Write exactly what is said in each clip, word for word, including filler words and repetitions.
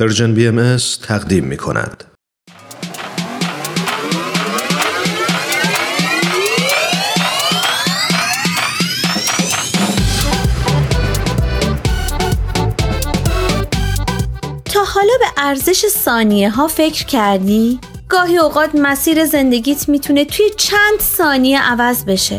پرژن بی ام اس تقدیم می کند. تا حالا به ارزش ثانیه ها فکر کردی؟ گاهی اوقات مسیر زندگیت میتونه توی چند ثانیه عوض بشه.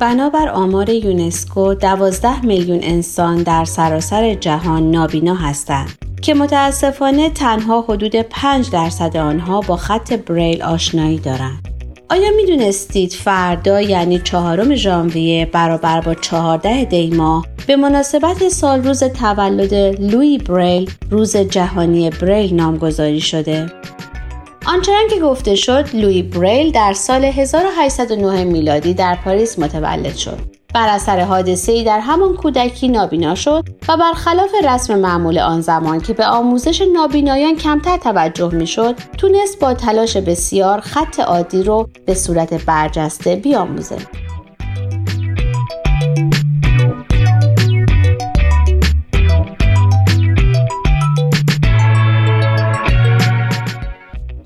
بنابر آمار یونسکو دوازده میلیون انسان در سراسر جهان نابینا هستند که متاسفانه تنها حدود پنج درصد آنها با خط بریل آشنایی دارند. آیا می دونستید فردا یعنی چهارم ژانویه برابر با چهارده دی ماه به مناسبت سال روز تولد لوی بریل روز جهانی بریل نامگذاری شده؟ آنچنان که گفته شد، لوی بریل در سال هزار و هشتصد و نه میلادی در پاریس متولد شد. بر اثر حادثه‌ای در همان کودکی نابینا شد و برخلاف رسم معمول آن زمان که به آموزش نابینایان کمتر توجه می‌شد، تونست با تلاش بسیار خط عادی رو به صورت برجسته بیاموزه.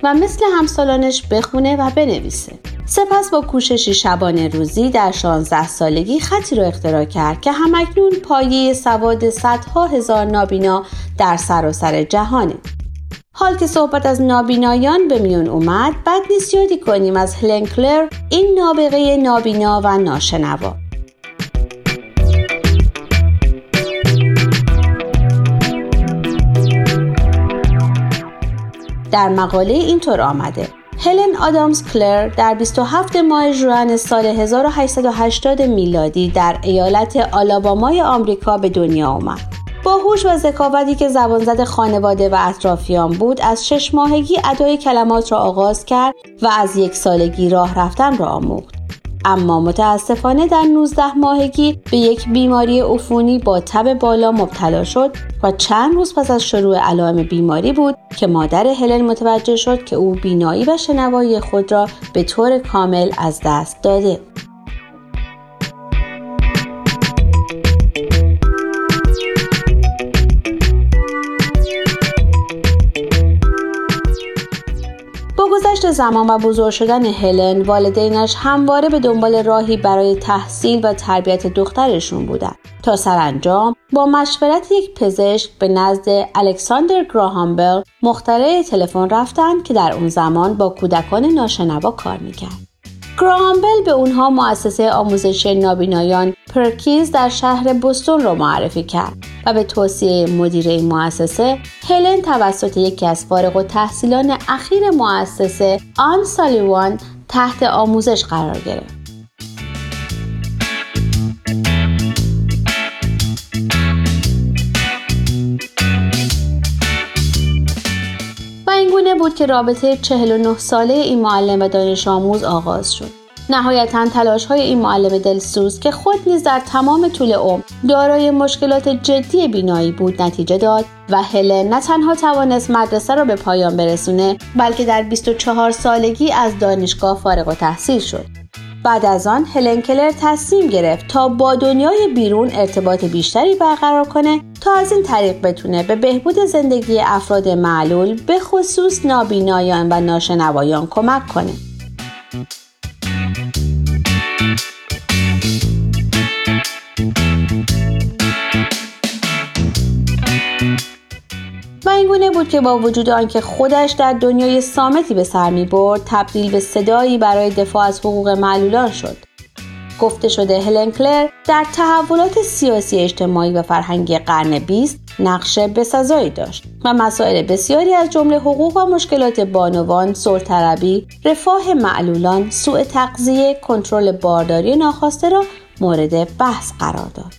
و مثل همسالانش بخونه و بنویسه. سپس با کوششی شبانه روزی در شانزده سالگی خطی رو اختراع کرد که همکنون پایه سواد صدها هزار نابینا در سراسر جهانه. حال که صحبت از نابینایان به میون اومد، بد نیست یادی کنیم از هلن کلر، این نابغه نابینا و ناشنوا. در مقاله اینطور آمده: هلن آدامز کلر در بیست و هفتم ماه ژوئن سال هزار و هشتصد و هشتاد میلادی در ایالت آلابامای آمریکا به دنیا آمد. با هوش و ذکاوتی که زبانزد خانواده و اطرافیان بود، از شش ماهگی ادای کلمات را آغاز کرد و از یک سالگی راه رفتن را آموخت. اما متاسفانه در نوزده ماهگی به یک بیماری عفونی با تب بالا مبتلا شد و چند روز پس از شروع علائم بیماری بود که مادر هلن متوجه شد که او بینایی و شنوایی خود را به طور کامل از دست داده. گذشت زمان و بزرگ شدن هلن، والدینش همواره به دنبال راهی برای تحصیل و تربیت دخترشون بودند تا سرانجام با مشورت یک پزشک به نزد الکساندر گراهام بل، مخترع تلفن، رفتند که در اون زمان با کودکان ناشنوا کار میکرد. گراهام بل به اونها مؤسسه آموزش نابینایان پرکینز در شهر بوستون رو معرفی کرد و به توصیه مدیر این مؤسسه، هلن توسط یکی از فارغ التحصیلان اخیر مؤسسه، آن سالیوان، تحت آموزش قرار گرفت. بود که رابطه چهل و نه ساله این معلم و دانش آموز آغاز شد. نهایتاً تلاش‌های این معلم دلسوز که خود نیز در تمام طول عمر دارای مشکلات جدی بینایی بود نتیجه داد و هلن نه تنها توانست مدرسه را به پایان برسونه، بلکه در بیست و چهار سالگی از دانشگاه فارغ التحصیل شد. بعد از آن هلن کلر تصمیم گرفت تا با دنیای بیرون ارتباط بیشتری برقرار کنه تا از این طریق بتونه به بهبود زندگی افراد معلول، به خصوص نابینایان و ناشنوایان، کمک کنه. اینگونه بود که با وجود آنکه خودش در دنیای صامتی به سر می برد، تبدیل به صدایی برای دفاع از حقوق معلولان شد. گفته شده هلن کلر در تحولات سیاسی، اجتماعی و فرهنگی قرن بیست نقش بسزایی داشت و مسائل بسیاری از جمله حقوق و مشکلات بانوان، سرطلبی، رفاه معلولان، سوء تغذیه، کنترل بارداری ناخواسته را مورد بحث قرار داد.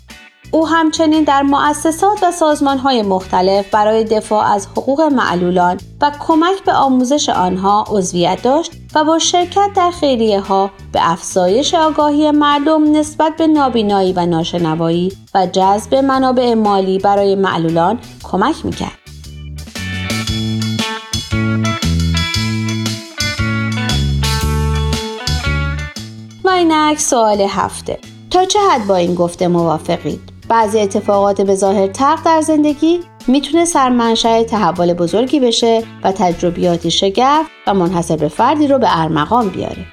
او همچنین در مؤسسات و سازمان‌های مختلف برای دفاع از حقوق معلولان و کمک به آموزش آنها عضویت داشت و با شرکت در خیریه‌ها به افزایش آگاهی مردم نسبت به نابینایی و ناشنوایی و جذب منابع مالی برای معلولان کمک می‌کرد. و اینک سوال هفته. تا چه حد با این گفته موافقید؟ بعضی اتفاقات به ظاهر تلخ در زندگی میتونه سرمنشأ تحول بزرگی بشه و تجربیاتی شگفت و منحصر به فردی رو به ارمغان بیاره.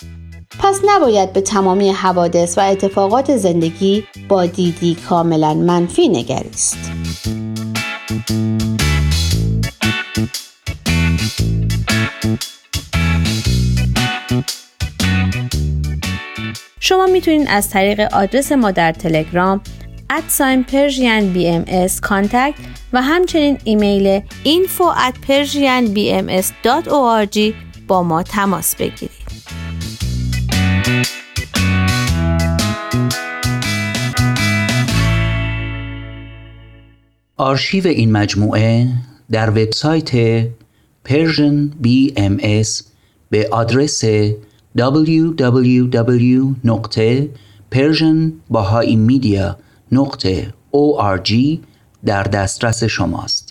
پس نباید به تمامی حوادث و اتفاقات زندگی با دیدی کاملا منفی نگریست. شما میتونید از طریق آدرس ما در تلگرام ات پرژین بی ام اس کانتکت و همچنین ایمیل اینفو ات پرژین بی ام اس دات او آر جی با ما تماس بگیرید. آرشیو این مجموعه در وبسایت Persian بی ام اس به آدرس دبلیو دبلیو دبلیو دات پرژن بهایی مدیا دات او آر جی در دسترس شماست.